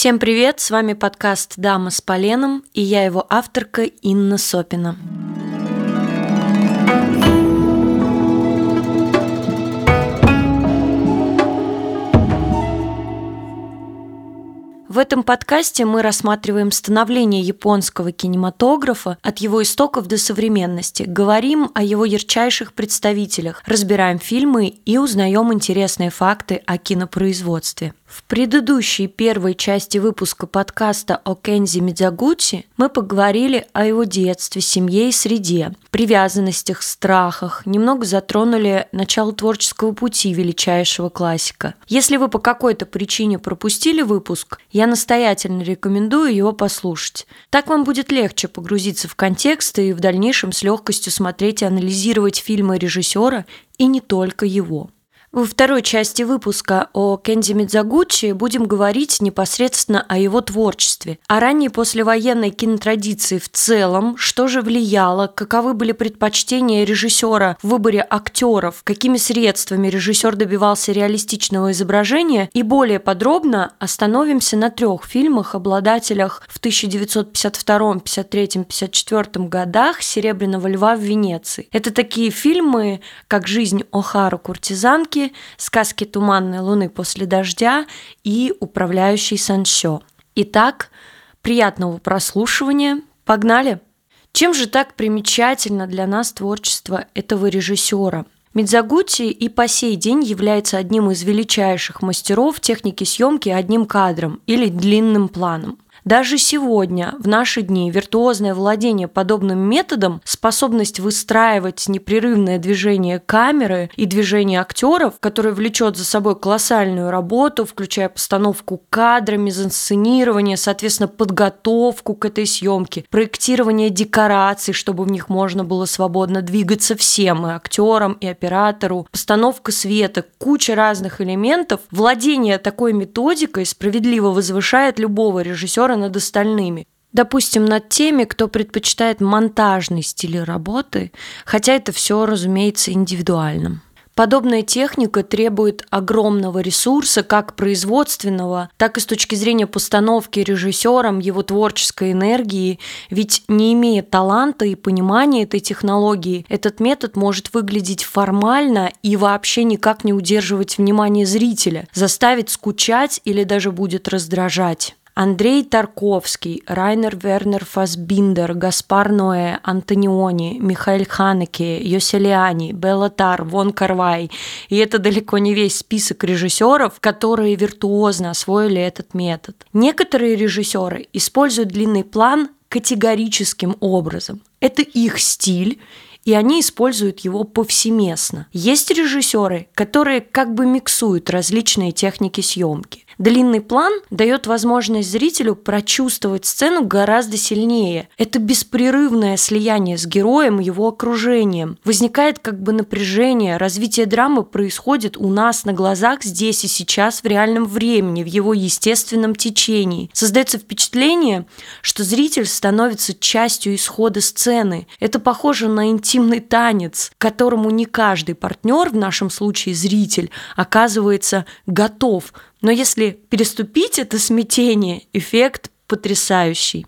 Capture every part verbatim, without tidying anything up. Всем привет, с вами подкаст «Дама с поленом» и я его авторка Инна Сопина. В этом подкасте мы рассматриваем становление японского кинематографа от его истоков до современности, говорим о его ярчайших представителях, разбираем фильмы и узнаем интересные факты о кинопроизводстве. В предыдущей первой части выпуска подкаста о Кэндзи Мидзогути мы поговорили о его детстве, семье и среде, привязанностях, страхах, немного затронули начало творческого пути величайшего классика. Если вы по какой-то причине пропустили выпуск, я настоятельно рекомендую его послушать. Так вам будет легче погрузиться в контекст и в дальнейшем с легкостью смотреть и анализировать фильмы режиссера и не только его. Во второй части выпуска о Кэндзи Мидзогути будем говорить непосредственно о его творчестве, о ранней послевоенной кинотрадиции в целом, что же влияло, каковы были предпочтения режиссера в выборе актеров, какими средствами режиссер добивался реалистичного изображения, и более подробно остановимся на трех фильмах, обладателях в тысяча девятьсот пятьдесят втором, пятьдесят третьем, пятьдесят четвертом годах «Серебряного льва» в Венеции. Это такие фильмы, как «Жизнь Охару куртизанки», «Сказки туманной луны после дождя» и «Управляющий Сансё». Итак, приятного прослушивания. Погнали! Чем же так примечательно для нас творчество этого режиссера? Мидзогути и по сей день является одним из величайших мастеров техники съемки одним кадром или длинным планом. Даже сегодня, в наши дни, виртуозное владение подобным методом, способность выстраивать непрерывное движение камеры и движение актеров, которое влечет за собой колоссальную работу, включая постановку кадра, мизансценирование, соответственно, подготовку к этой съемке, проектирование декораций, чтобы в них можно было свободно двигаться всем, и актерам, и оператору, постановка света, куча разных элементов. Владение такой методикой справедливо возвышает любого режиссера над остальными. Допустим, над теми, кто предпочитает монтажный стиль работы, хотя это все, разумеется, индивидуально. Подобная техника требует огромного ресурса, как производственного, так и с точки зрения постановки режиссером, его творческой энергии, ведь не имея таланта и понимания этой технологии, этот метод может выглядеть формально и вообще никак не удерживать внимание зрителя, заставить скучать или даже будет раздражать. Андрей Тарковский, Райнер Вернер Фассбиндер, Гаспар Ноэ, Антониони, Михаэль Ханеке, Йоселиани, Белла Тар, Вон Карвай. И это далеко не весь список режиссеров, которые виртуозно освоили этот метод. Некоторые режиссеры используют длинный план категорическим образом. Это их стиль, и они используют его повсеместно. Есть режиссеры, которые как бы миксуют различные техники съемки. Длинный план дает возможность зрителю прочувствовать сцену гораздо сильнее. Это беспрерывное слияние с героем и его окружением. Возникает как бы напряжение, развитие драмы происходит у нас на глазах здесь и сейчас в реальном времени, в его естественном течении. Создается впечатление, что зритель становится частью исхода сцены. Это похоже на интимный танец, к которому не каждый партнер, в нашем случае зритель, оказывается готов. Но если переступить это смятение, эффект потрясающий.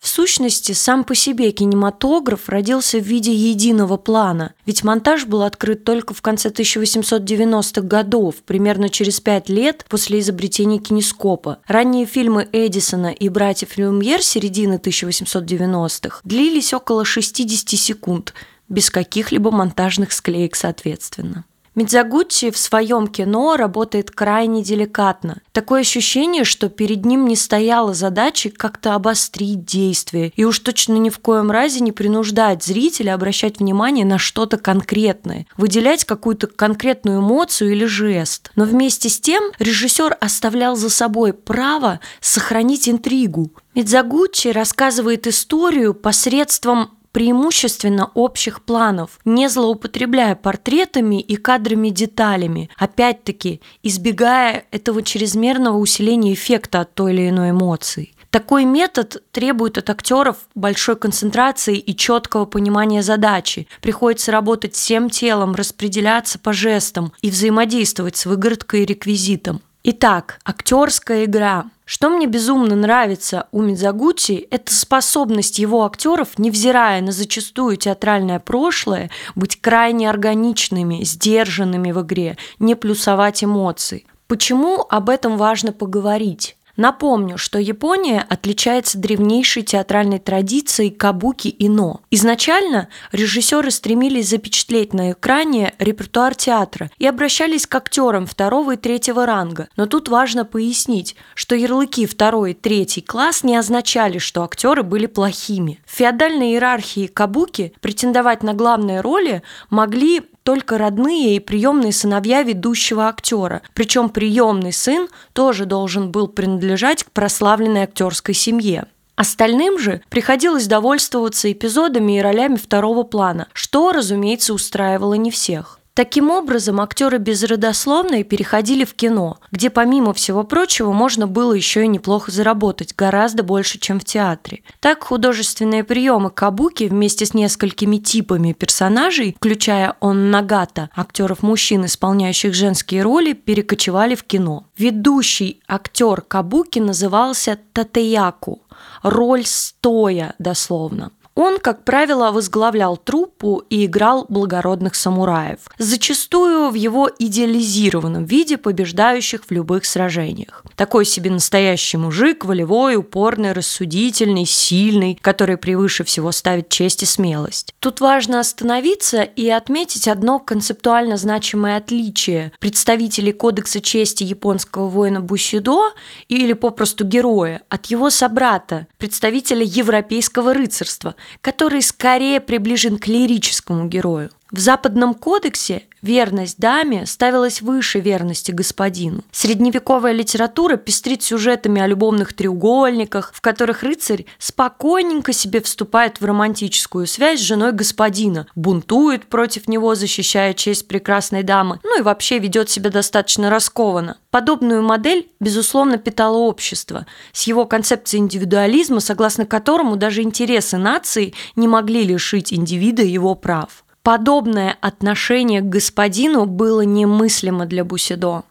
В сущности, сам по себе кинематограф родился в виде единого плана, ведь монтаж был открыт только в конце тысяча восемьсот девяностых годов, примерно через пять лет после изобретения кинескопа. Ранние фильмы Эдисона и братьев Люмьер середины тысяча восемьсот девяностых длились около шестьдесят секунд, без каких-либо монтажных склеек соответственно. Мидзогути в своем кино работает крайне деликатно. Такое ощущение, что перед ним не стояла задача как-то обострить действие и уж точно ни в коем разе не принуждать зрителя обращать внимание на что-то конкретное, выделять какую-то конкретную эмоцию или жест. Но вместе с тем режиссер оставлял за собой право сохранить интригу. Мидзогути рассказывает историю посредством преимущественно общих планов, не злоупотребляя портретами и кадрами-деталями, опять-таки избегая этого чрезмерного усиления эффекта от той или иной эмоции. Такой метод требует от актеров большой концентрации и четкого понимания задачи. Приходится работать всем телом, распределяться по жестам и взаимодействовать с выгородкой и реквизитом. Итак, актерская игра. Что мне безумно нравится у Мидзогути, это способность его актеров, невзирая на зачастую театральное прошлое, быть крайне органичными, сдержанными в игре, не плюсовать эмоций. Почему об этом важно поговорить? Напомню, что Япония отличается древнейшей театральной традицией кабуки и но. Изначально режиссеры стремились запечатлеть на экране репертуар театра и обращались к актерам второго и третьего ранга. Но тут важно пояснить, что ярлыки второй и третий класс не означали, что актеры были плохими. В феодальной иерархии кабуки претендовать на главные роли могли только родные и приемные сыновья ведущего актера. Причем приемный сын тоже должен был принадлежать к прославленной актерской семье. Остальным же приходилось довольствоваться эпизодами и ролями второго плана, что, разумеется, устраивало не всех. Таким образом, актеры безродословные переходили в кино, где, помимо всего прочего, можно было еще и неплохо заработать, гораздо больше, чем в театре. Так, художественные приемы кабуки вместе с несколькими типами персонажей, включая оннагата, актеров-мужчин, исполняющих женские роли, перекочевали в кино. Ведущий актер кабуки назывался татеяку, роль стоя, дословно. Он, как правило, возглавлял труппу и играл благородных самураев, зачастую в его идеализированном виде побеждающих в любых сражениях. Такой себе настоящий мужик, волевой, упорный, рассудительный, сильный, который превыше всего ставит честь и смелость. Тут важно остановиться и отметить одно концептуально значимое отличие представителей кодекса чести японского воина Бусидо, или попросту героя, от его собрата, представителя европейского рыцарства, который скорее приближен к лирическому герою. В западном кодексе верность даме ставилась выше верности господину. Средневековая литература пестрит сюжетами о любовных треугольниках, в которых рыцарь спокойненько себе вступает в романтическую связь с женой господина, бунтует против него, защищая честь прекрасной дамы, ну и вообще ведет себя достаточно раскованно. Подобную модель, безусловно, питало общество, с его концепцией индивидуализма, согласно которому даже интересы нации не могли лишить индивида его прав. Подобное отношение к господину было немыслимо для Бусидо.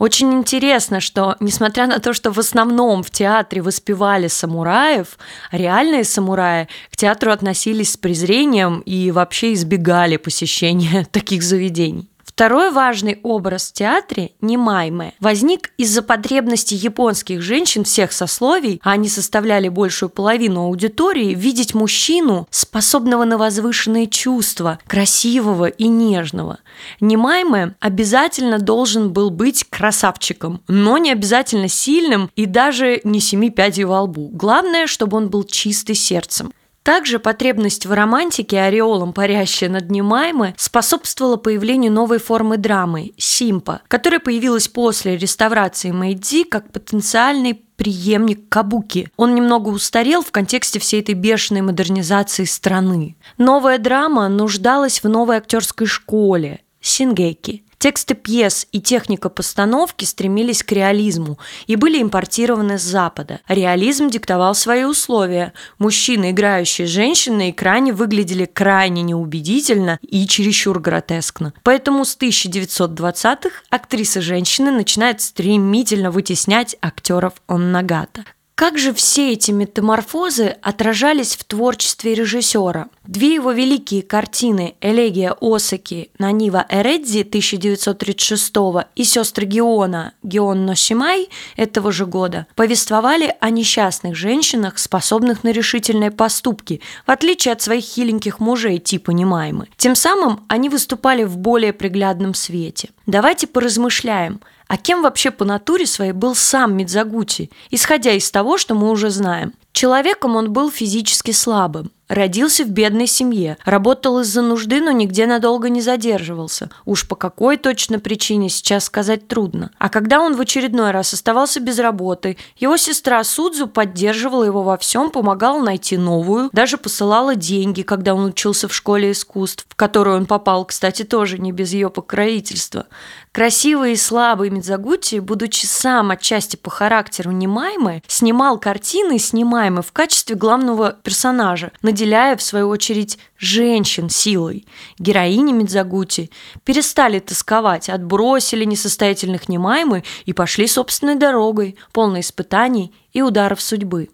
Очень интересно, что, несмотря на то, что в основном в театре воспевали самураев, реальные самураи к театру относились с презрением и вообще избегали посещения таких заведений. Второй важный образ в театре – нимайме. Возник из-за потребности японских женщин всех сословий, а они составляли большую половину аудитории, видеть мужчину, способного на возвышенные чувства, красивого и нежного. Нимайме обязательно должен был быть красавчиком, но не обязательно сильным и даже не семи пядей во лбу. Главное, чтобы он был чистый сердцем. Также потребность в романтике, ореолом парящая над нимайме, способствовала появлению новой формы драмы – симпа, которая появилась после реставрации Мэйдзи как потенциальный преемник кабуки. Он немного устарел в контексте всей этой бешеной модернизации страны. Новая драма нуждалась в новой актерской школе – сингеки. Тексты пьес и техника постановки стремились к реализму и были импортированы с Запада. Реализм диктовал свои условия. Мужчины, играющие женщин на экране, выглядели крайне неубедительно и чересчур гротескно. Поэтому с тысяча девятьсот двадцатых актрисы-женщины начинают стремительно вытеснять актеров оннагата. Как же все эти метаморфозы отражались в творчестве режиссера? Две его великие картины «Элегия Осаки» Нанива Эредзи тысяча девятьсот тридцать шестого и «Сестры Гиона» Гион Ношимай этого же года повествовали о несчастных женщинах, способных на решительные поступки, в отличие от своих хиленьких мужей типа нимаймы. Тем самым они выступали в более приглядном свете. Давайте поразмышляем. А кем вообще по натуре своей был сам Мидзогути, исходя из того, что мы уже знаем? Человеком он был физически слабым, родился в бедной семье, работал из-за нужды, но нигде надолго не задерживался. Уж по какой точно причине сейчас сказать трудно. А когда он в очередной раз оставался без работы, его сестра Судзу поддерживала его во всем, помогала найти новую, даже посылала деньги, когда он учился в школе искусств, в которую он попал, кстати, тоже не без ее покровительства. Красивый и слабый Мидзогути, будучи сам отчасти по характеру нимайме, снимал картины с нимайме в качестве главного персонажа, надевая наделяя, в свою очередь, женщин силой. Героини Мидзогути перестали тосковать, отбросили несостоятельных немаймы и пошли собственной дорогой, полной испытаний и ударов судьбы.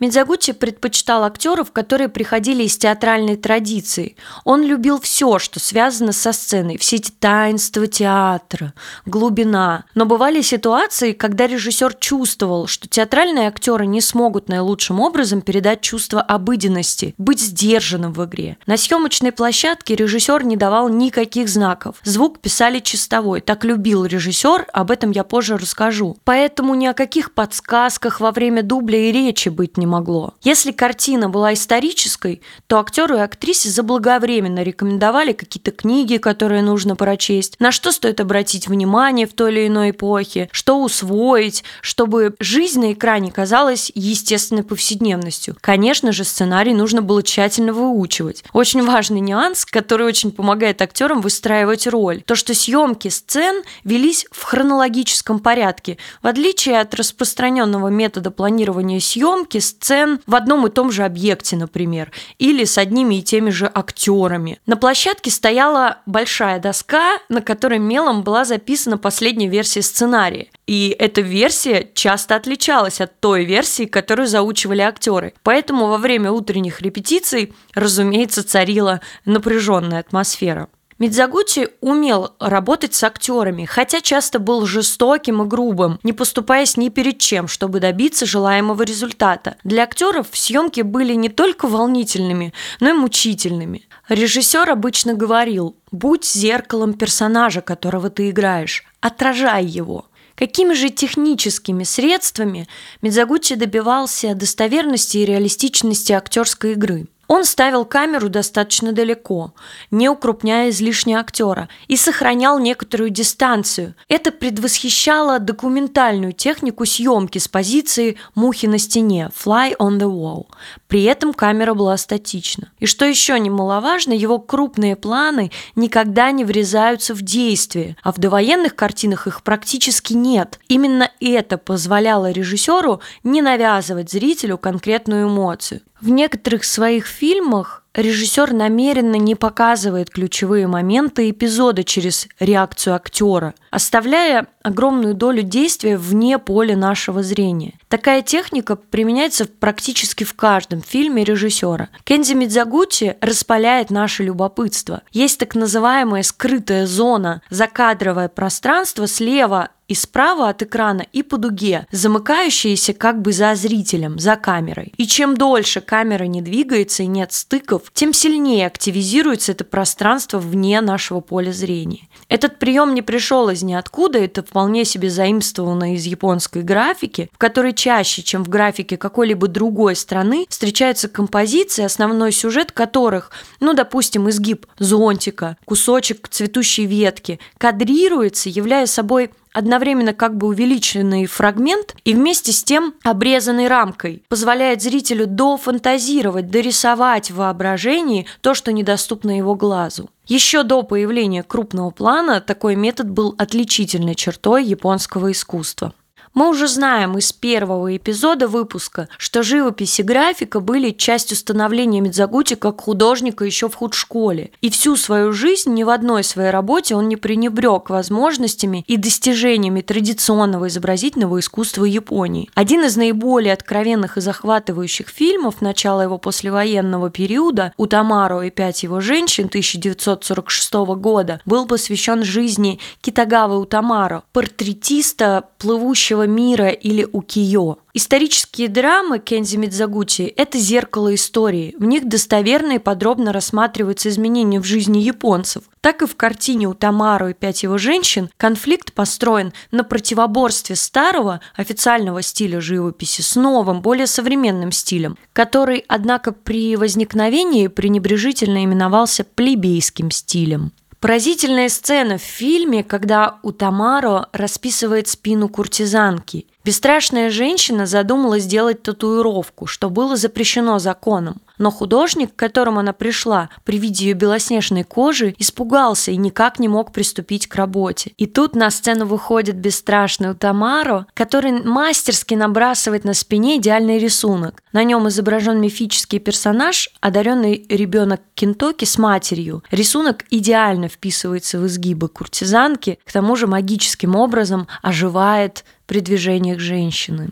Мидзогути предпочитал актеров, которые приходили из театральной традиции. Он любил все, что связано со сценой, все эти таинства театра, глубина. Но бывали ситуации, когда режиссер чувствовал, что театральные актеры не смогут наилучшим образом передать чувство обыденности, быть сдержанным в игре. На съемочной площадке режиссер не давал никаких знаков. Звук писали чистовой. Так любил режиссер, об этом я позже расскажу. Поэтому ни о каких подсказках во время дубля и речи быть не могло. Если картина была исторической, то актеру и актрисе заблаговременно рекомендовали какие-то книги, которые нужно прочесть, на что стоит обратить внимание в той или иной эпохе, что усвоить, чтобы жизнь на экране казалась естественной повседневностью. Конечно же, сценарий нужно было тщательно выучивать. Очень важный нюанс, который очень помогает актерам выстраивать роль. То, что съемки сцен велись в хронологическом порядке. В отличие от распространенного метода планирования съемки, сцен в одном и том же объекте, например, или с одними и теми же актерами. На площадке стояла большая доска, на которой мелом была записана последняя версия сценария. И эта версия часто отличалась от той версии, которую заучивали актеры. Поэтому во время утренних репетиций, разумеется, царила напряженная атмосфера. Мидзогути умел работать с актерами, хотя часто был жестоким и грубым, не поступаясь ни перед чем, чтобы добиться желаемого результата. Для актеров съемки были не только волнительными, но и мучительными. Режиссер обычно говорил: «Будь зеркалом персонажа, которого ты играешь, отражай его». Какими же техническими средствами Мидзогути добивался достоверности и реалистичности актерской игры? Он ставил камеру достаточно далеко, не укрупняя излишне актера, и сохранял некоторую дистанцию. Это предвосхищало документальную технику съемки с позиции мухи на стене «fly on the wall». При этом камера была статична. И что еще немаловажно, его крупные планы никогда не врезаются в действие, а в довоенных картинах их практически нет. Именно это позволяло режиссеру не навязывать зрителю конкретную эмоцию. В некоторых своих фильмах режиссер намеренно не показывает ключевые моменты эпизода через реакцию актера, оставляя огромную долю действия вне поля нашего зрения. Такая техника применяется практически в каждом фильме режиссера. Кэндзи Мидзогути распаляет наше любопытство. Есть так называемая скрытая зона, закадровое пространство слева и справа от экрана и по дуге, замыкающиеся как бы за зрителем, за камерой. И чем дольше камера не двигается и нет стыков, тем сильнее активизируется это пространство вне нашего поля зрения. Этот прием не пришел из ниоткуда, это вполне себе заимствовано из японской графики, в которой чаще, чем в графике какой-либо другой страны, встречаются композиции, основной сюжет которых, ну, допустим, изгиб зонтика, кусочек цветущей ветки, кадрируется, являя собой одновременно как бы увеличенный фрагмент и вместе с тем обрезанной рамкой, позволяет зрителю дофантазировать, дорисовать в воображении то, что недоступно его глазу. Еще до появления крупного плана такой метод был отличительной чертой японского искусства. Мы уже знаем из первого эпизода выпуска, что живопись и графика были частью становления Мидзогути как художника еще в худшколе. И всю свою жизнь ни в одной своей работе он не пренебрег возможностями и достижениями традиционного изобразительного искусства Японии. Один из наиболее откровенных и захватывающих фильмов начала его послевоенного периода «Утамаро и пять его женщин» тысяча девятьсот сорок шестого года был посвящен жизни Китагавы Утамаро, портретиста плывущего мира или укиё. Исторические драмы Кэндзи Мидзогути – это зеркало истории. В них достоверно и подробно рассматриваются изменения в жизни японцев. Так и в картине «Утамаро и пять его женщин» конфликт построен на противоборстве старого официального стиля живописи с новым, более современным стилем, который, однако, при возникновении пренебрежительно именовался плебейским стилем. Поразительная сцена в фильме, когда Утамаро расписывает спину куртизанки. Бесстрашная женщина задумала сделать татуировку, что было запрещено законом. Но художник, к которому она пришла при виде ее белоснежной кожи, испугался и никак не мог приступить к работе. И тут на сцену выходит бесстрашный Утамаро, который мастерски набрасывает на спине идеальный рисунок. На нем изображен мифический персонаж, одаренный ребенок Кентоки с матерью. Рисунок идеально вписывается в изгибы куртизанки, к тому же магическим образом оживает при движениях женщины.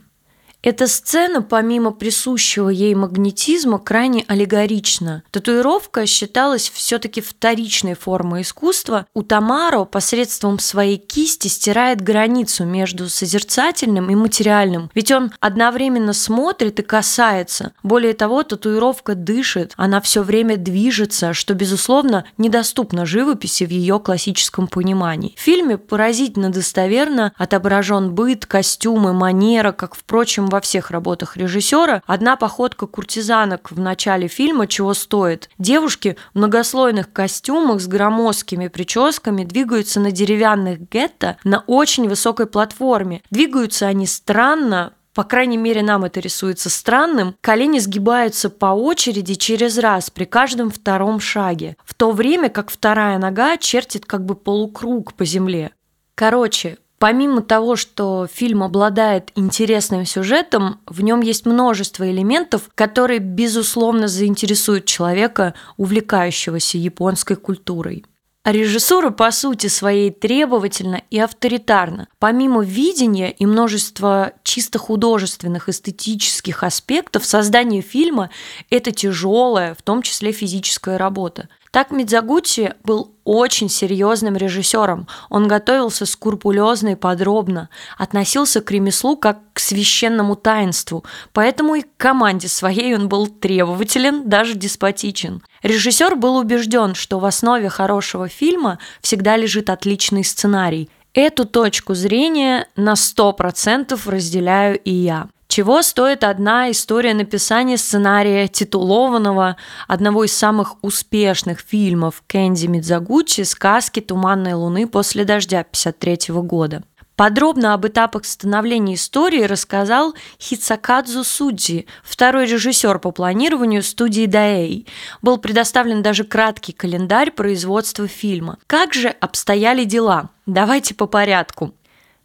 Эта сцена, помимо присущего ей магнетизма, крайне аллегорична. Татуировка считалась все-таки вторичной формой искусства. Утамаро посредством своей кисти стирает границу между созерцательным и материальным, ведь он одновременно смотрит и касается. Более того, татуировка дышит, она все время движется, что, безусловно, недоступно живописи в ее классическом понимании. В фильме поразительно достоверно отображен быт, костюмы, манера, как, впрочем, во всех работах режиссера. Одна походка куртизанок в начале фильма чего стоит. Девушки в многослойных костюмах с громоздкими прическами двигаются на деревянных гетто на очень высокой платформе. Двигаются они странно, по крайней мере, нам это рисуется странным. Колени сгибаются по очереди через раз при каждом втором шаге, в то время как вторая нога чертит как бы полукруг по земле. Короче, помимо того, что фильм обладает интересным сюжетом, в нем есть множество элементов, которые, безусловно, заинтересуют человека, увлекающегося японской культурой. А режиссура, по сути своей, требовательна и авторитарна. Помимо видения и множества чисто художественных, эстетических аспектов, создание фильма – это тяжелая, в том числе физическая работа. Так Мидзогути был очень серьезным режиссером. Он готовился скрупулезно и подробно, относился к ремеслу как к священному таинству, поэтому и к команде своей он был требователен, даже деспотичен. Режиссер был убежден, что в основе хорошего фильма всегда лежит отличный сценарий. Эту точку зрения на сто процентов разделяю и я. Чего стоит одна история написания сценария титулованного одного из самых успешных фильмов Кэндзи Мидзогути «Сказки туманной луны после дождя» тысяча девятьсот пятьдесят третьего года. Подробно об этапах становления истории рассказал Хисакадзу Судзи, второй режиссер по планированию студии Daiei. Был предоставлен даже краткий календарь производства фильма. Как же обстояли дела? Давайте по порядку.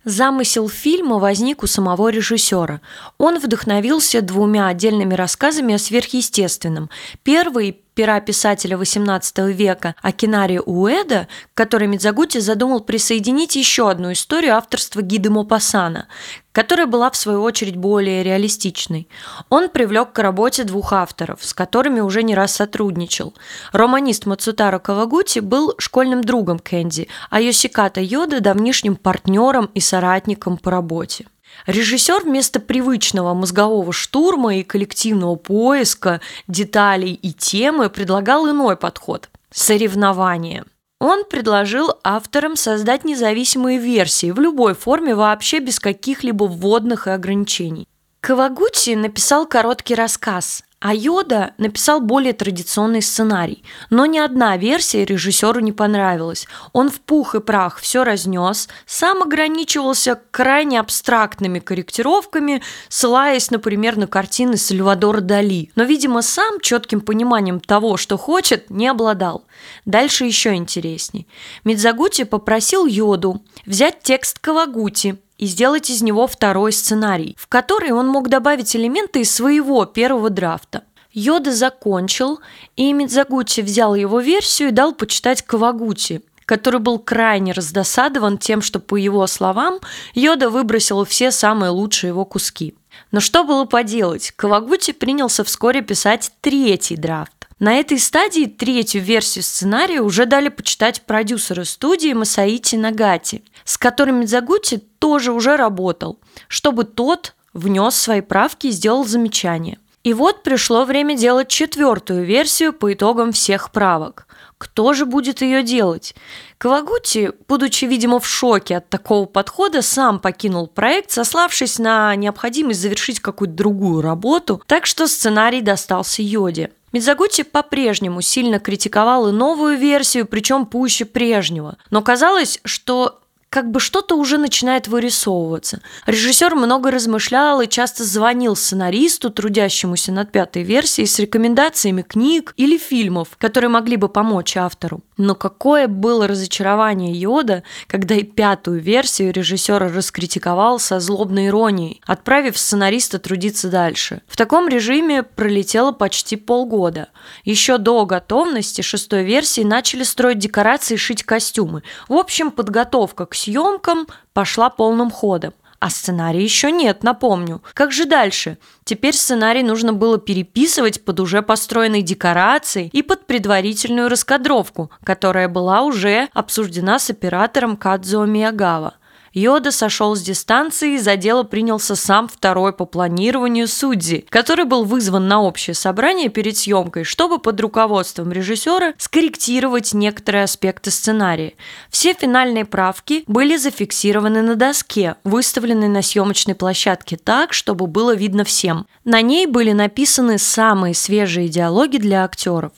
Замысел фильма возник у самого режиссера. Он вдохновился двумя отдельными рассказами о сверхъестественном. Первый – пера писателя восемнадцатого века Акинари Уэда, к которой Мидзогути задумал присоединить еще одну историю авторства Ги де Мопассана, которая была, в свою очередь, более реалистичной. Он привлек к работе двух авторов, с которыми уже не раз сотрудничал. Романист Мацутаро Кавагути был школьным другом Кэндзи, а Йосиката Йода – давнишним партнером и соратником по работе. Режиссер вместо привычного мозгового штурма и коллективного поиска деталей и темы предлагал иной подход – соревнование. Он предложил авторам создать независимые версии в любой форме, вообще без каких-либо вводных и ограничений. Кавагути написал короткий рассказ, а Йода написал более традиционный сценарий. Но ни одна версия режиссеру не понравилась. Он в пух и прах все разнес, сам ограничивался крайне абстрактными корректировками, ссылаясь, например, на картины Сальвадора Дали. Но, видимо, сам четким пониманием того, что хочет, не обладал. Дальше еще интересней. Мидзогути попросил Йоду взять текст Кавагути и сделать из него второй сценарий, в который он мог добавить элементы из своего первого драфта. Йода закончил, и Мидзогути взял его версию и дал почитать Кавагути, который был крайне раздосадован тем, что, по его словам, Йода выбросил все самые лучшие его куски. Но что было поделать, Кавагути принялся вскоре писать третий драфт. На этой стадии третью версию сценария уже дали почитать продюсеры студии Масаити Нагати, с которым Мидзогути тоже уже работал, чтобы тот внес свои правки и сделал замечания. И вот пришло время делать четвертую версию по итогам всех правок. Кто же будет ее делать? Кавагути, будучи, видимо, в шоке от такого подхода, сам покинул проект, сославшись на необходимость завершить какую-то другую работу, так что сценарий достался Йоде. Мидзогути по-прежнему сильно критиковал и новую версию, причем пуще прежнего. Но казалось, что как бы что-то уже начинает вырисовываться. Режиссер много размышлял и часто звонил сценаристу, трудящемуся над пятой версией, с рекомендациями книг или фильмов, которые могли бы помочь автору. Но какое было разочарование Йода, когда и пятую версию режиссера раскритиковал со злобной иронией, отправив сценариста трудиться дальше. В таком режиме пролетело почти полгода. Еще до готовности шестой версии начали строить декорации и шить костюмы. В общем, подготовка к съемкам пошла полным ходом. А сценария еще нет, напомню. Как же дальше? Теперь сценарий нужно было переписывать под уже построенные декорации и под предварительную раскадровку, которая была уже обсуждена с оператором Кадзуо Миягава. Йода сошел с дистанции и за дело принялся сам второй по планированию Судзи, который был вызван на общее собрание перед съемкой, чтобы под руководством режиссера скорректировать некоторые аспекты сценария. Все финальные правки были зафиксированы на доске, выставленной на съемочной площадке так, чтобы было видно всем. На ней были написаны самые свежие диалоги для актеров.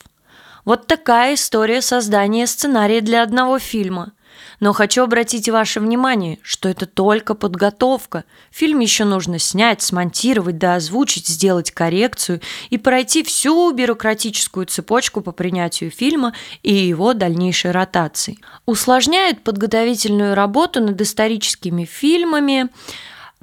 Вот такая история создания сценария для одного фильма. Но хочу обратить ваше внимание, что это только подготовка. Фильм еще нужно снять, смонтировать, доозвучить, сделать коррекцию и пройти всю бюрократическую цепочку по принятию фильма и его дальнейшей ротации. Усложняет подготовительную работу над историческими фильмами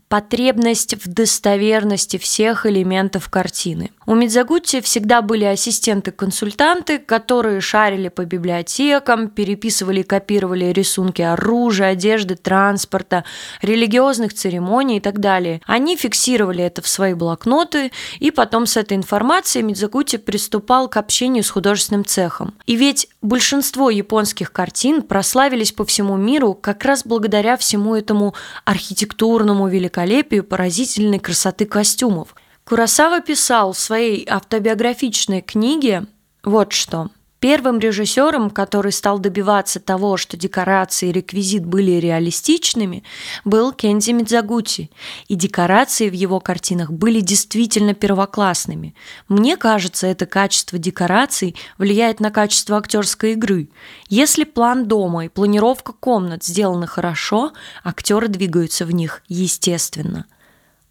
потребность в достоверности всех элементов картины. У Мидзогути всегда были ассистенты-консультанты, которые шарили по библиотекам, переписывали и копировали рисунки оружия, одежды, транспорта, религиозных церемоний и так далее. Они фиксировали это в свои блокноты, и потом с этой информацией Мидзогути приступал к общению с художественным цехом. И ведь большинство японских картин прославились по всему миру как раз благодаря всему этому архитектурному великолепию поразительной красоты костюмов. Куросава писал в своей автобиографичной книге вот что. Первым режиссером, который стал добиваться того, что декорации и реквизит были реалистичными, был Кэндзи Мидзогути, и декорации в его картинах были действительно первоклассными. Мне кажется, это качество декораций влияет на качество актерской игры. Если план дома и планировка комнат сделаны хорошо, актеры двигаются в них естественно.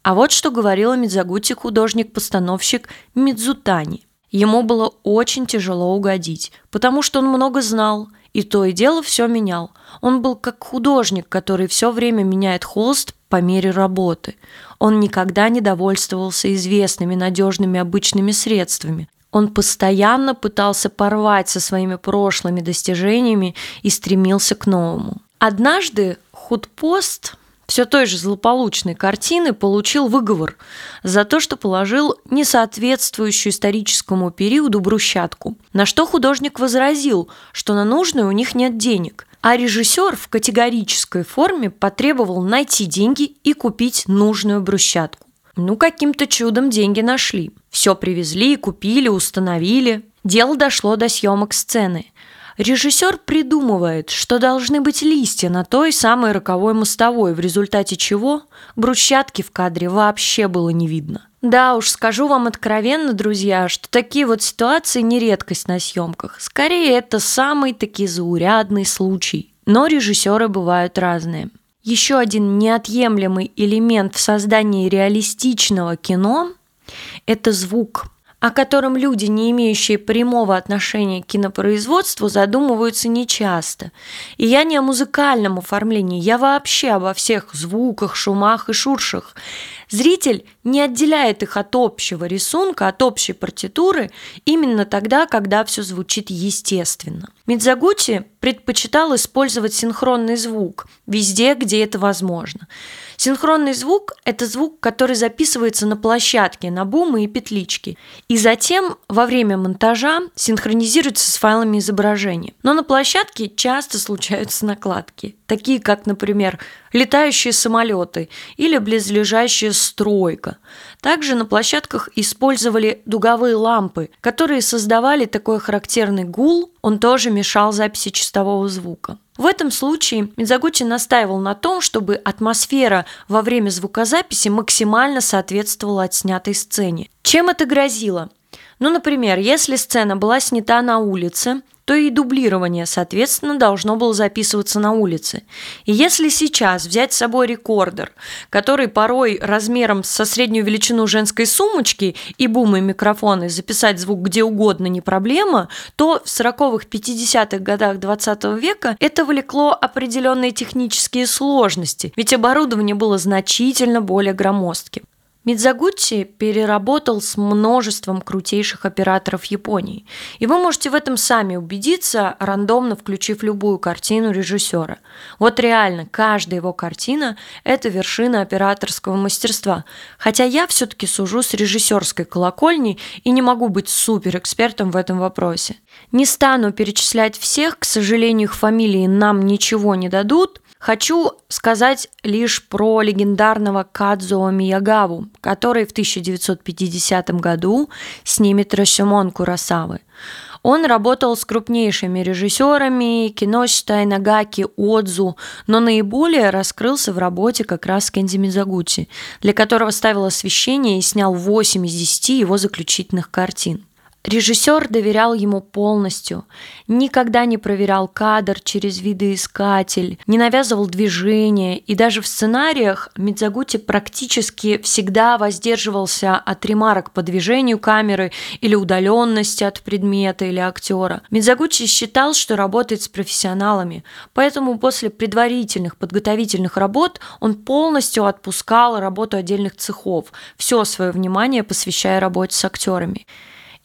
А вот что говорила Мидзогути художник-постановщик Мидзутани. Ему было очень тяжело угодить, потому что он много знал, и то и дело все менял. Он был как художник, который все время меняет холст по мере работы. Он никогда не довольствовался известными, надежными, обычными средствами. Он постоянно пытался порвать со своими прошлыми достижениями и стремился к новому. Однажды худпост все той же злополучной картины получил выговор за то, что положил несоответствующую историческому периоду брусчатку, на что художник возразил, что на нужную у них нет денег, а режиссер в категорической форме потребовал найти деньги и купить нужную брусчатку. Ну, каким-то чудом деньги нашли. Все привезли, купили, установили. Дело дошло до съемок сцены. Режиссер придумывает, что должны быть листья на той самой роковой мостовой, в результате чего брусчатки в кадре вообще было не видно. Да уж, скажу вам откровенно, друзья, что такие вот ситуации не редкость на съемках. Скорее, это самый-таки заурядный случай. Но режиссеры бывают разные. Еще один неотъемлемый элемент в создании реалистичного кино – это звук, о котором люди, не имеющие прямого отношения к кинопроизводству, задумываются нечасто. И я не о музыкальном оформлении, я вообще обо всех звуках, шумах и шуршах. Зритель не отделяет их от общего рисунка, от общей партитуры именно тогда, когда все звучит естественно. Мидзогути предпочитал использовать синхронный звук везде, где это возможно. Синхронный звук – это звук, который записывается на площадке, на бумы и петлички, и затем во время монтажа синхронизируется с файлами изображения. Но на площадке часто случаются накладки, такие как, например, летающие самолеты или близлежащая стройка. Также на площадках использовали дуговые лампы, которые создавали такой характерный гул, он тоже мешал записи чистового звука. В этом случае Мидзогути настаивал на том, чтобы атмосфера во время звукозаписи максимально соответствовала отснятой сцене. Чем это грозило? Ну, например, если сцена была снята на улице, то и дублирование, соответственно, должно было записываться на улице. И если сейчас взять с собой рекордер, который порой размером со среднюю величину женской сумочки и бум и микрофон, и записать звук где угодно не проблема, то в сороковых-пятидесятых годах двадцатого века это влекло определенные технические сложности, ведь оборудование было значительно более громоздким. Мидзогути переработал с множеством крутейших операторов Японии, и вы можете в этом сами убедиться, рандомно включив любую картину режиссера. Вот реально, каждая его картина – это вершина операторского мастерства, хотя я все-таки сужу с режиссерской колокольни и не могу быть суперэкспертом в этом вопросе. Не стану перечислять всех, к сожалению, их фамилии нам ничего не дадут. Хочу сказать лишь про легендарного Кадзуо Миягаву, который в тысяча девятьсот пятидесятом году снимет «Рашимон» Куросавы. Он работал с крупнейшими режиссерами Киносита и Нагаки, Одзу, но наиболее раскрылся в работе как раз Кэндзи Мидзогути, для которого ставил освещение и снял восемь из десяти его заключительных картин. Режиссер доверял ему полностью, никогда не проверял кадр через видоискатель, не навязывал движения, и даже в сценариях Мидзогути практически всегда воздерживался от ремарок по движению камеры или удаленности от предмета или актера. Мидзогути считал, что работает с профессионалами, поэтому после предварительных подготовительных работ он полностью отпускал работу отдельных цехов, все свое внимание посвящая работе с актерами.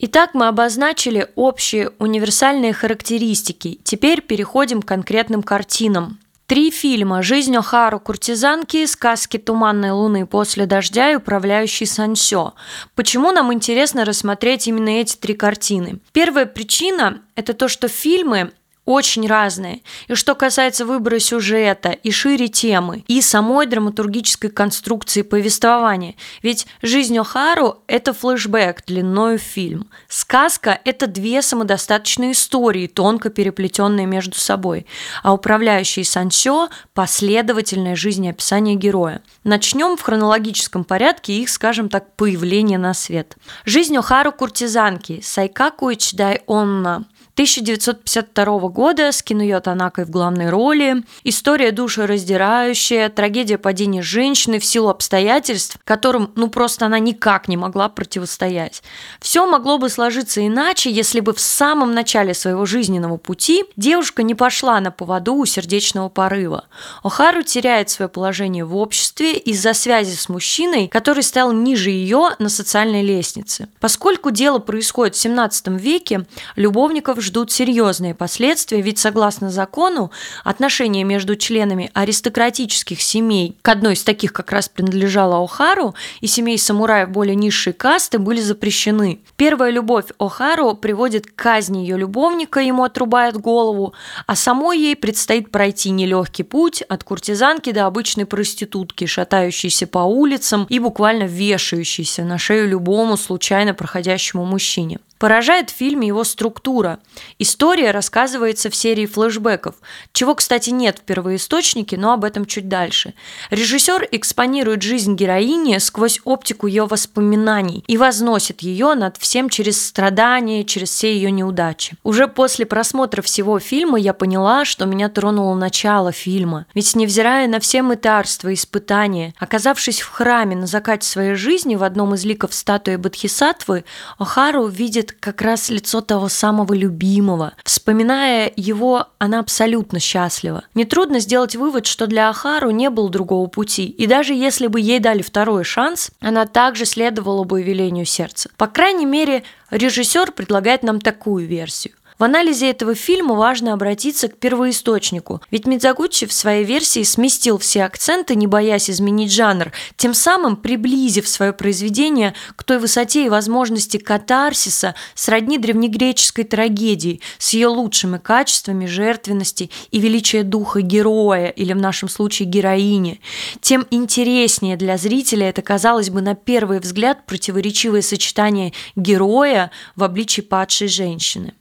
Итак, мы обозначили общие универсальные характеристики. Теперь переходим к конкретным картинам. Три фильма «Жизнь Охару куртизанки», «Сказки туманной луны после дождя» и «Управляющий Сансё». Почему нам интересно рассмотреть именно эти три картины? Первая причина – это то, что фильмы очень разные. И что касается выбора сюжета, и шире темы, и самой драматургической конструкции повествования. Ведь «Жизнь Охару» – это флешбэк длиною в фильм. «Сказка» – это две самодостаточные истории, тонко переплетенные между собой. А «Управляющий Сансё» – последовательное жизнеописание героя. Начнем в хронологическом порядке их, скажем так, появление на свет. «Жизнь Охару куртизанки» Сайкаку Ичидай Онна. тысяча девятьсот пятьдесят второго года, с Кинуё Танакой в главной роли, история душераздирающая, трагедия падения женщины в силу обстоятельств, которым ну просто она никак не могла противостоять. Все могло бы сложиться иначе, если бы в самом начале своего жизненного пути девушка не пошла на поводу у сердечного порыва. Охару теряет свое положение в обществе из-за связи с мужчиной, который стоял ниже ее на социальной лестнице. Поскольку дело происходит в семнадцатом веке, любовников ждут ждут серьезные последствия, ведь согласно закону отношения между членами аристократических семей, к одной из таких как раз принадлежала Охару, и семей самураев более низшей касты были запрещены. Первая любовь Охару приводит к казни ее любовника, ему отрубают голову, а самой ей предстоит пройти нелегкий путь от куртизанки до обычной проститутки, шатающейся по улицам и буквально вешающейся на шею любому случайно проходящему мужчине. Поражает в фильме его структура. История рассказывается в серии флешбэков, чего, кстати, нет в первоисточнике, но об этом чуть дальше. Режиссер экспонирует жизнь героини сквозь оптику ее воспоминаний и возносит ее над всем через страдания, через все ее неудачи. Уже после просмотра всего фильма я поняла, что меня тронуло начало фильма. Ведь невзирая на все мытарства и испытания, оказавшись в храме на закате своей жизни в одном из ликов статуи Бодхисаттвы, Охару видит как раз лицо того самого любимого. Вспоминая его, она абсолютно счастлива. Нетрудно сделать вывод, что для Охару не было другого пути, и даже если бы ей дали второй шанс, она также следовала бы велению сердца. По крайней мере, режиссер предлагает нам такую версию. В анализе этого фильма важно обратиться к первоисточнику, ведь Мидзогути в своей версии сместил все акценты, не боясь изменить жанр, тем самым приблизив свое произведение к той высоте и возможности катарсиса сродни древнегреческой трагедии с ее лучшими качествами жертвенности и величия духа героя, или в нашем случае героини. Тем интереснее для зрителя это, казалось бы, на первый взгляд противоречивое сочетание героя в обличии падшей женщины.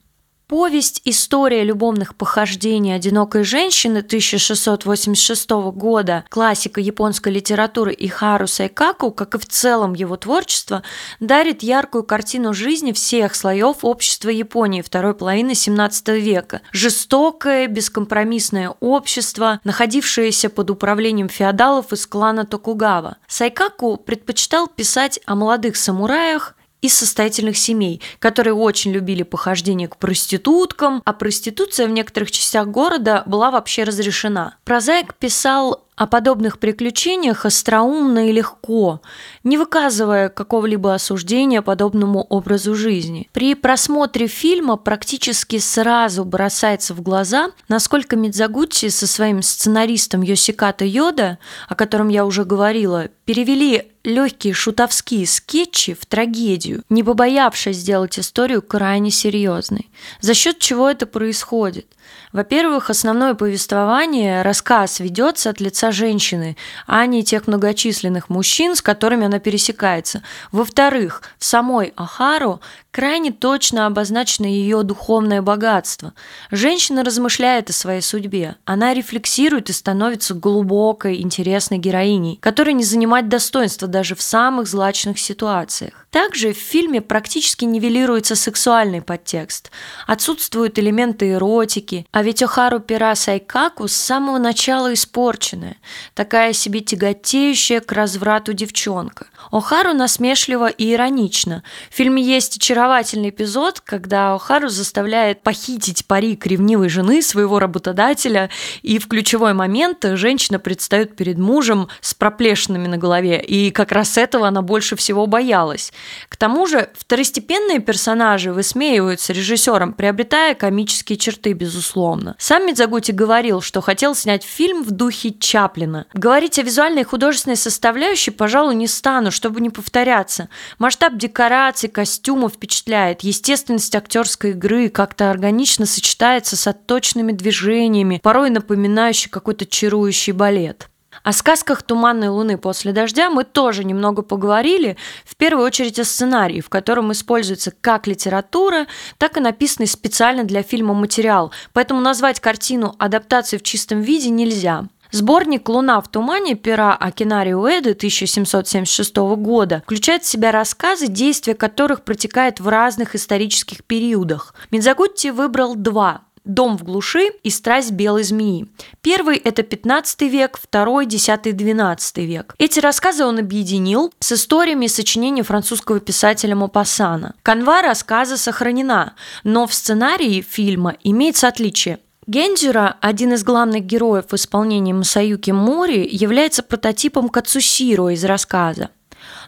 Повесть «История любовных похождений одинокой женщины» тысяча шестьсот восемьдесят шестого года, классика японской литературы Ихару Сайкаку, как и в целом его творчество, дарит яркую картину жизни всех слоев общества Японии второй половины семнадцатого века. Жестокое, бескомпромиссное общество, находившееся под управлением феодалов из клана Токугава. Сайкаку предпочитал писать о молодых самураях из состоятельных семей, которые очень любили похождение к проституткам, а проституция в некоторых частях города была вообще разрешена. Прозаик писал о подобных приключениях остроумно и легко, не выказывая какого-либо осуждения подобному образу жизни. При просмотре фильма практически сразу бросается в глаза, насколько Мидзогути со своим сценаристом Йосиката Йода, о котором я уже говорила, перевели легкие шутовские скетчи в трагедию, не побоявшись сделать историю крайне серьезной. За счет чего это происходит? Во-первых, основное повествование, рассказ ведется от лица женщины, а не тех многочисленных мужчин, с которыми она пересекается. Во-вторых, в самой Охару крайне точно обозначено ее духовное богатство. Женщина размышляет о своей судьбе, она рефлексирует и становится глубокой, интересной героиней, которой не занимать достоинства даже в самых злачных ситуациях. Также в фильме практически нивелируется сексуальный подтекст, отсутствуют элементы эротики, а ведь Охару пера Сайкаку с самого начала испорченная, такая себе тяготеющая к разврату девчонка. Охару насмешливо и иронично. В фильме есть очаровательный эпизод, когда Охару заставляет похитить парик ревнивой жены своего работодателя, и в ключевой момент женщина предстает перед мужем с проплешинами на голове, и как раз этого она больше всего боялась. К тому же второстепенные персонажи высмеиваются режиссером, приобретая комические черты, безусловно. Сам Мидзогути говорил, что хотел снять фильм в духе Чаплина. Говорить о визуальной и художественной составляющей, пожалуй, не стану, чтобы не повторяться. Масштаб декораций, костюмов впечатляет, естественность актерской игры как-то органично сочетается с отточенными движениями, порой напоминающий какой-то чарующий балет. О сказках «Туманной луны после дождя» мы тоже немного поговорили, в первую очередь о сценарии, в котором используется как литература, так и написанный специально для фильма материал, поэтому назвать картину адаптацией в чистом виде нельзя. Сборник «Луна в тумане» пера Акинари Уэда тысяча семьсот семьдесят шестого года включает в себя рассказы, действия которых протекают в разных исторических периодах. Мидзогути выбрал два: «Дом в глуши» и «Страсть белой змеи». Первый – это пятнадцатый век, второй – десятый-двенадцатый век. Эти рассказы он объединил с историями и сочинениями французского писателя Мопассана. Канва рассказа сохранена, но в сценарии фильма имеется отличие. Генджира, один из главных героев в исполнении Масаюки Мори, является прототипом Кацусиро из рассказа.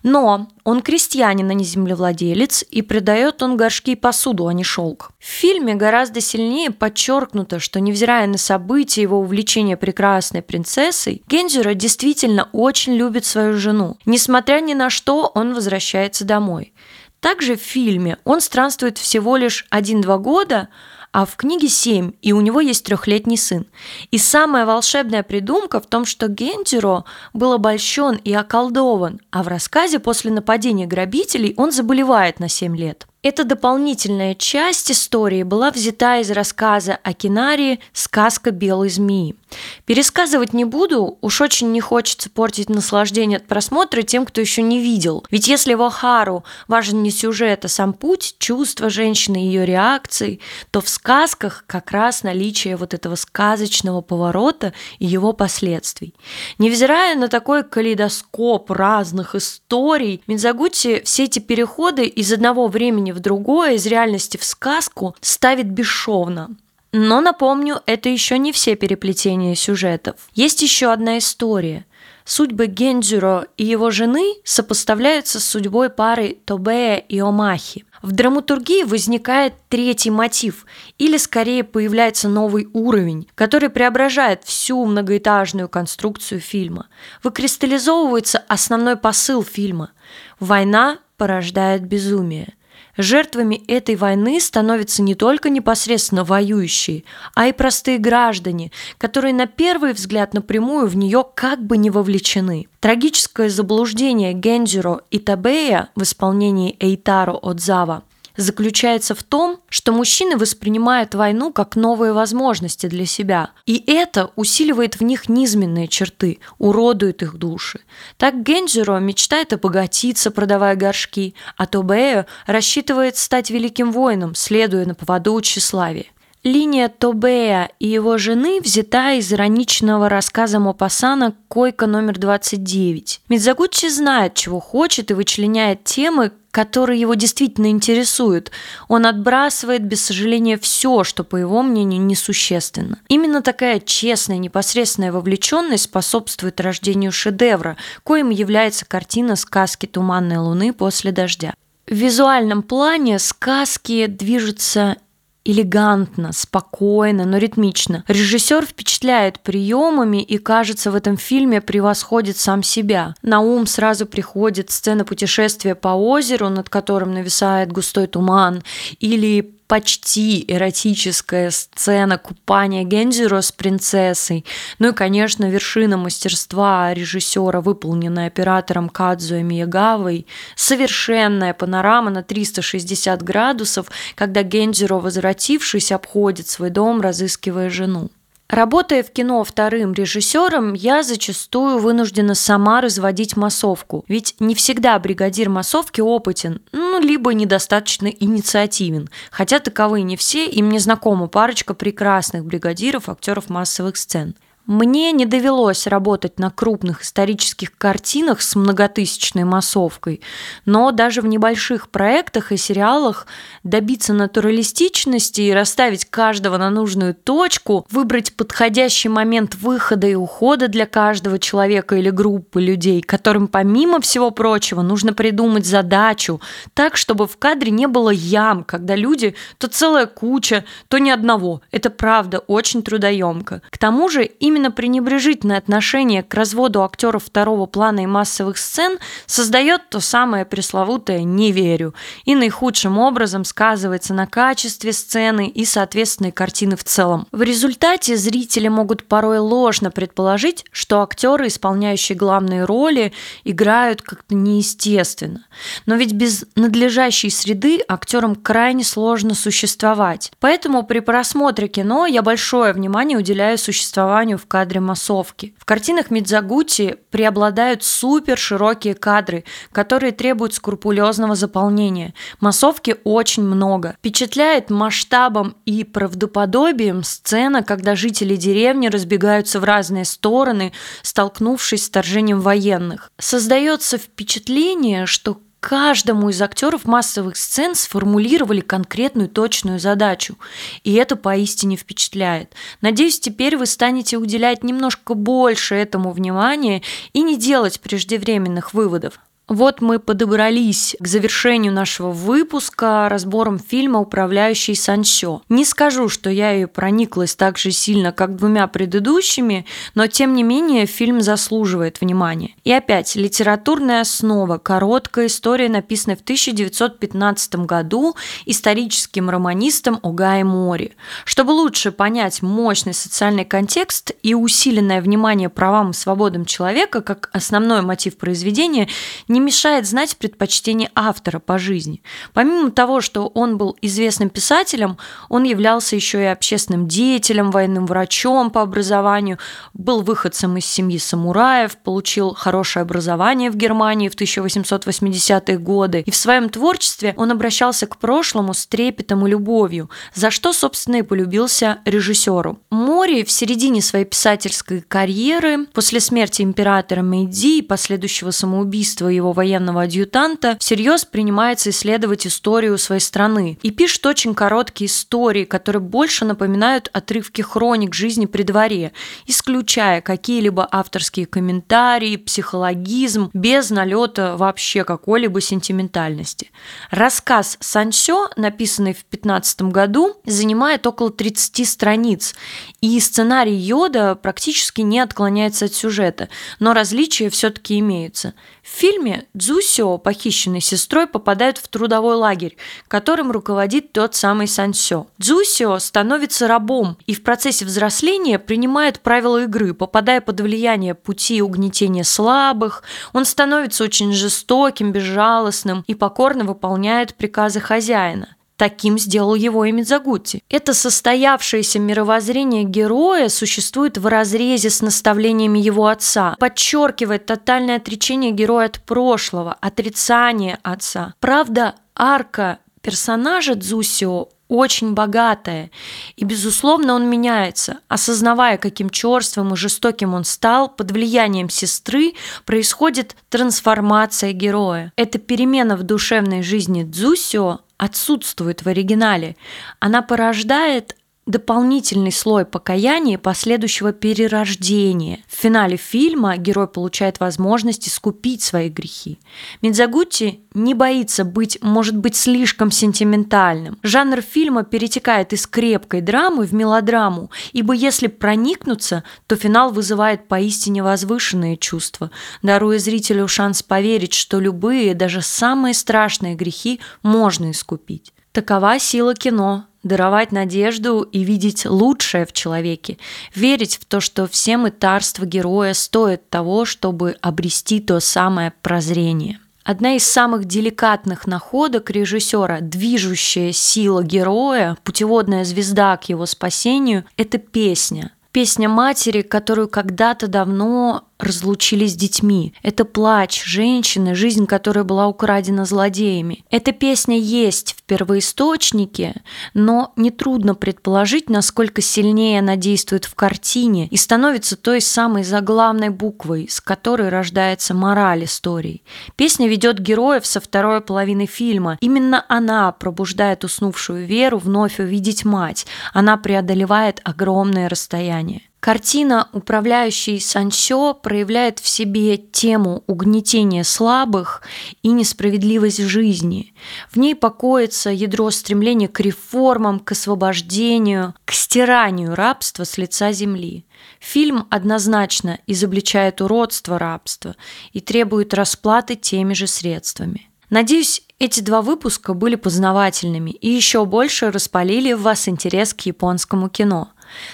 Но он крестьянин, а не землевладелец, и продает он горшки и посуду, а не шелк. В фильме гораздо сильнее подчеркнуто, что, невзирая на события его увлечения прекрасной принцессой, Генджиро действительно очень любит свою жену. Несмотря ни на что, он возвращается домой. Также в фильме он странствует всего лишь один-два года, а в книге семь, и у него есть трехлетний сын. И самая волшебная придумка в том, что Генджиро был обольщен и околдован, а в рассказе после нападения грабителей он заболевает на семь лет. Эта дополнительная часть истории была взята из рассказа Акинари «Сказка белой змеи». Пересказывать не буду, уж очень не хочется портить наслаждение от просмотра тем, кто еще не видел. Ведь если в Охару важен не сюжет, а сам путь, чувства женщины и ее реакции, то в сказках как раз наличие вот этого сказочного поворота и его последствий. Невзирая на такой калейдоскоп разных историй, Мидзогути все эти переходы из одного времени в другое, из реальности в сказку ставит бесшовно. Но, напомню, это еще не все переплетения сюжетов. Есть еще одна история. Судьбы Генджиро и его жены сопоставляются с судьбой пары Тобея и Омахи. В драматургии возникает третий мотив, или скорее появляется новый уровень, который преображает всю многоэтажную конструкцию фильма. Выкристаллизовывается основной посыл фильма. Война порождает безумие. Жертвами этой войны становятся не только непосредственно воюющие, а и простые граждане, которые на первый взгляд напрямую в нее как бы не вовлечены. Трагическое заблуждение Генджиро и Тобея в исполнении Эйтаро Одзава заключается в том, что мужчины воспринимают войну как новые возможности для себя, и это усиливает в них низменные черты, уродует их души. Так Генджиро мечтает обогатиться, продавая горшки, а Тобео рассчитывает стать великим воином, следуя на поводу тщеславия. Линия Тобея и его жены взята из ироничного рассказа Мопассана «Койка номер двадцать девять». Мидзогути знает, чего хочет, и вычленяет темы, которые его действительно интересуют. Он отбрасывает, без сожаления, все, что, по его мнению, несущественно. Именно такая честная, непосредственная вовлеченность способствует рождению шедевра, коим является картина «Сказки туманной луны после дождя». В визуальном плане сказки движутся элегантно, спокойно, но ритмично. Режиссер впечатляет приемами и, кажется, в этом фильме превосходит сам себя. На ум сразу приходит сцена путешествия по озеру, над которым нависает густой туман, или почти эротическая сцена купания Генджиро с принцессой. Ну и, конечно, вершина мастерства режиссера, выполненная оператором Кадзуо Миягавой, совершенная панорама на триста шестьдесят градусов, когда Генджиро, возвратившись, обходит свой дом, разыскивая жену. Работая в кино вторым режиссером, я зачастую вынуждена сама разводить массовку, ведь не всегда бригадир массовки опытен, ну, либо недостаточно инициативен, хотя таковые не все, и мне знакома парочка прекрасных бригадиров, актеров массовых сцен. Мне не довелось работать на крупных исторических картинах с многотысячной массовкой, но даже в небольших проектах и сериалах добиться натуралистичности и расставить каждого на нужную точку, выбрать подходящий момент выхода и ухода для каждого человека или группы людей, которым, помимо всего прочего, нужно придумать задачу так, чтобы в кадре не было ям, когда люди то целая куча, то ни одного. Это правда очень трудоемко. К тому же именно Именно пренебрежительное отношение к разводу актеров второго плана и массовых сцен создает то самое пресловутое «не верю» и наихудшим образом сказывается на качестве сцены и соответственной картины в целом. В результате зрители могут порой ложно предположить, что актеры, исполняющие главные роли, играют как-то неестественно. Но ведь без надлежащей среды актерам крайне сложно существовать. Поэтому при просмотре кино я большое внимание уделяю существованию в кадре массовки. В картинах Мидзогути преобладают супер широкие кадры, которые требуют скрупулезного заполнения. Массовки очень много. Впечатляет масштабом и правдоподобием сцена, когда жители деревни разбегаются в разные стороны, столкнувшись с вторжением военных. Создается впечатление, что каждому из актеров массовых сцен сформулировали конкретную точную задачу, и это поистине впечатляет. Надеюсь, теперь вы станете уделять немножко больше этому внимания и не делать преждевременных выводов. Вот мы подобрались к завершению нашего выпуска разбором фильма «Управляющий Сансё». Не скажу, что я ее прониклась так же сильно, как двумя предыдущими, но тем не менее фильм заслуживает внимания. И опять, литературная основа, короткая история, написанная в тысяча девятьсот пятнадцатом году историческим романистом Огаи Мори. Чтобы лучше понять мощный социальный контекст и усиленное внимание правам и свободам человека как основной мотив произведения, не Не мешает знать предпочтения автора по жизни. Помимо того, что он был известным писателем, он являлся еще и общественным деятелем, военным врачом по образованию, был выходцем из семьи самураев, получил хорошее образование в Германии в тысяча восемьсот восьмидесятые годы, и в своем творчестве он обращался к прошлому с трепетом и любовью, за что, собственно, и полюбился режиссеру. Мори в середине своей писательской карьеры, после смерти императора Мэйдзи и последующего самоубийства его военного адъютанта, всерьез принимается исследовать историю своей страны и пишет очень короткие истории, которые больше напоминают отрывки хроник жизни при дворе, исключая какие-либо авторские комментарии, психологизм, без налета вообще какой-либо сентиментальности. Рассказ «Сансё», написанный в пятнадцатом году, занимает около тридцать страниц, и сценарий Йода практически не отклоняется от сюжета, но различия все-таки имеются. – В фильме Дзусё, похищенный сестрой, попадает в трудовой лагерь, которым руководит тот самый Сансё. Дзусё становится рабом и в процессе взросления принимает правила игры, попадая под влияние пути угнетения слабых. Он становится очень жестоким, безжалостным и покорно выполняет приказы хозяина. Таким сделал его и Мидзогути. Это состоявшееся мировоззрение героя существует в разрезе с наставлениями его отца, подчеркивает тотальное отречение героя от прошлого, отрицание отца. Правда, арка персонажа Дзусё очень богатая, и, безусловно, он меняется, осознавая, каким черствым и жестоким он стал, под влиянием сестры происходит трансформация героя. Эта перемена в душевной жизни Дзусё отсутствует в оригинале. Она порождает дополнительный слой покаяния и последующего перерождения. В финале фильма герой получает возможность искупить свои грехи. Мидзогути не боится быть, может быть, слишком сентиментальным. Жанр фильма перетекает из крепкой драмы в мелодраму, ибо если проникнуться, то финал вызывает поистине возвышенные чувства, даруя зрителю шанс поверить, что любые, даже самые страшные грехи можно искупить. Такова сила кино. Даровать надежду и видеть лучшее в человеке, верить в то, что все мытарства героя стоят того, чтобы обрести то самое прозрение. Одна из самых деликатных находок режиссера, движущая сила героя, путеводная звезда к его спасению – это песня. Песня матери, которую когда-то давно разлучились с детьми. Это плач женщины, жизнь которой была украдена злодеями. Эта песня есть в первоисточнике, но нетрудно предположить, насколько сильнее она действует в картине и становится той самой заглавной буквой, с которой рождается мораль истории. Песня ведет героев со второй половины фильма. Именно она пробуждает уснувшую веру вновь увидеть мать. Она преодолевает огромное расстояние. Картина «Управляющий Сансё» проявляет в себе тему угнетения слабых и несправедливость жизни. В ней покоится ядро стремления к реформам, к освобождению, к стиранию рабства с лица земли. Фильм однозначно изобличает уродство рабства и требует расплаты теми же средствами. Надеюсь, эти два выпуска были познавательными и еще больше распалили в вас интерес к японскому кино.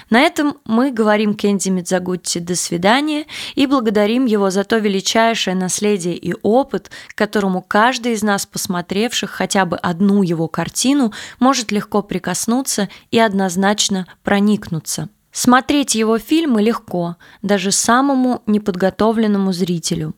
На этом мы говорим Кэндзи Мидзогути «до свидания» и благодарим его за то величайшее наследие и опыт, которому каждый из нас, посмотревших хотя бы одну его картину, может легко прикоснуться и однозначно проникнуться. Смотреть его фильмы легко, даже самому неподготовленному зрителю.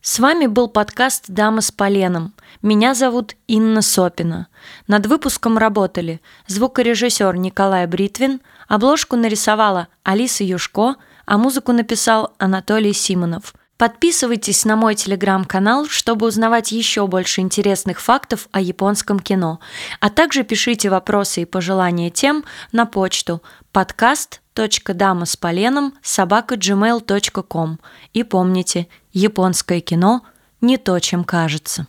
С вами был подкаст «Дама с поленом». Меня зовут Инна Сопина. Над выпуском работали звукорежиссер Николай Бритвин, обложку нарисовала Алиса Юшко, а музыку написал Анатолий Симонов. Подписывайтесь на мой телеграм-канал, чтобы узнавать еще больше интересных фактов о японском кино, а также пишите вопросы и пожелания тем на почту подкаст точка дама с поленом собака джимейл точка ком. И помните, японское кино не то, чем кажется.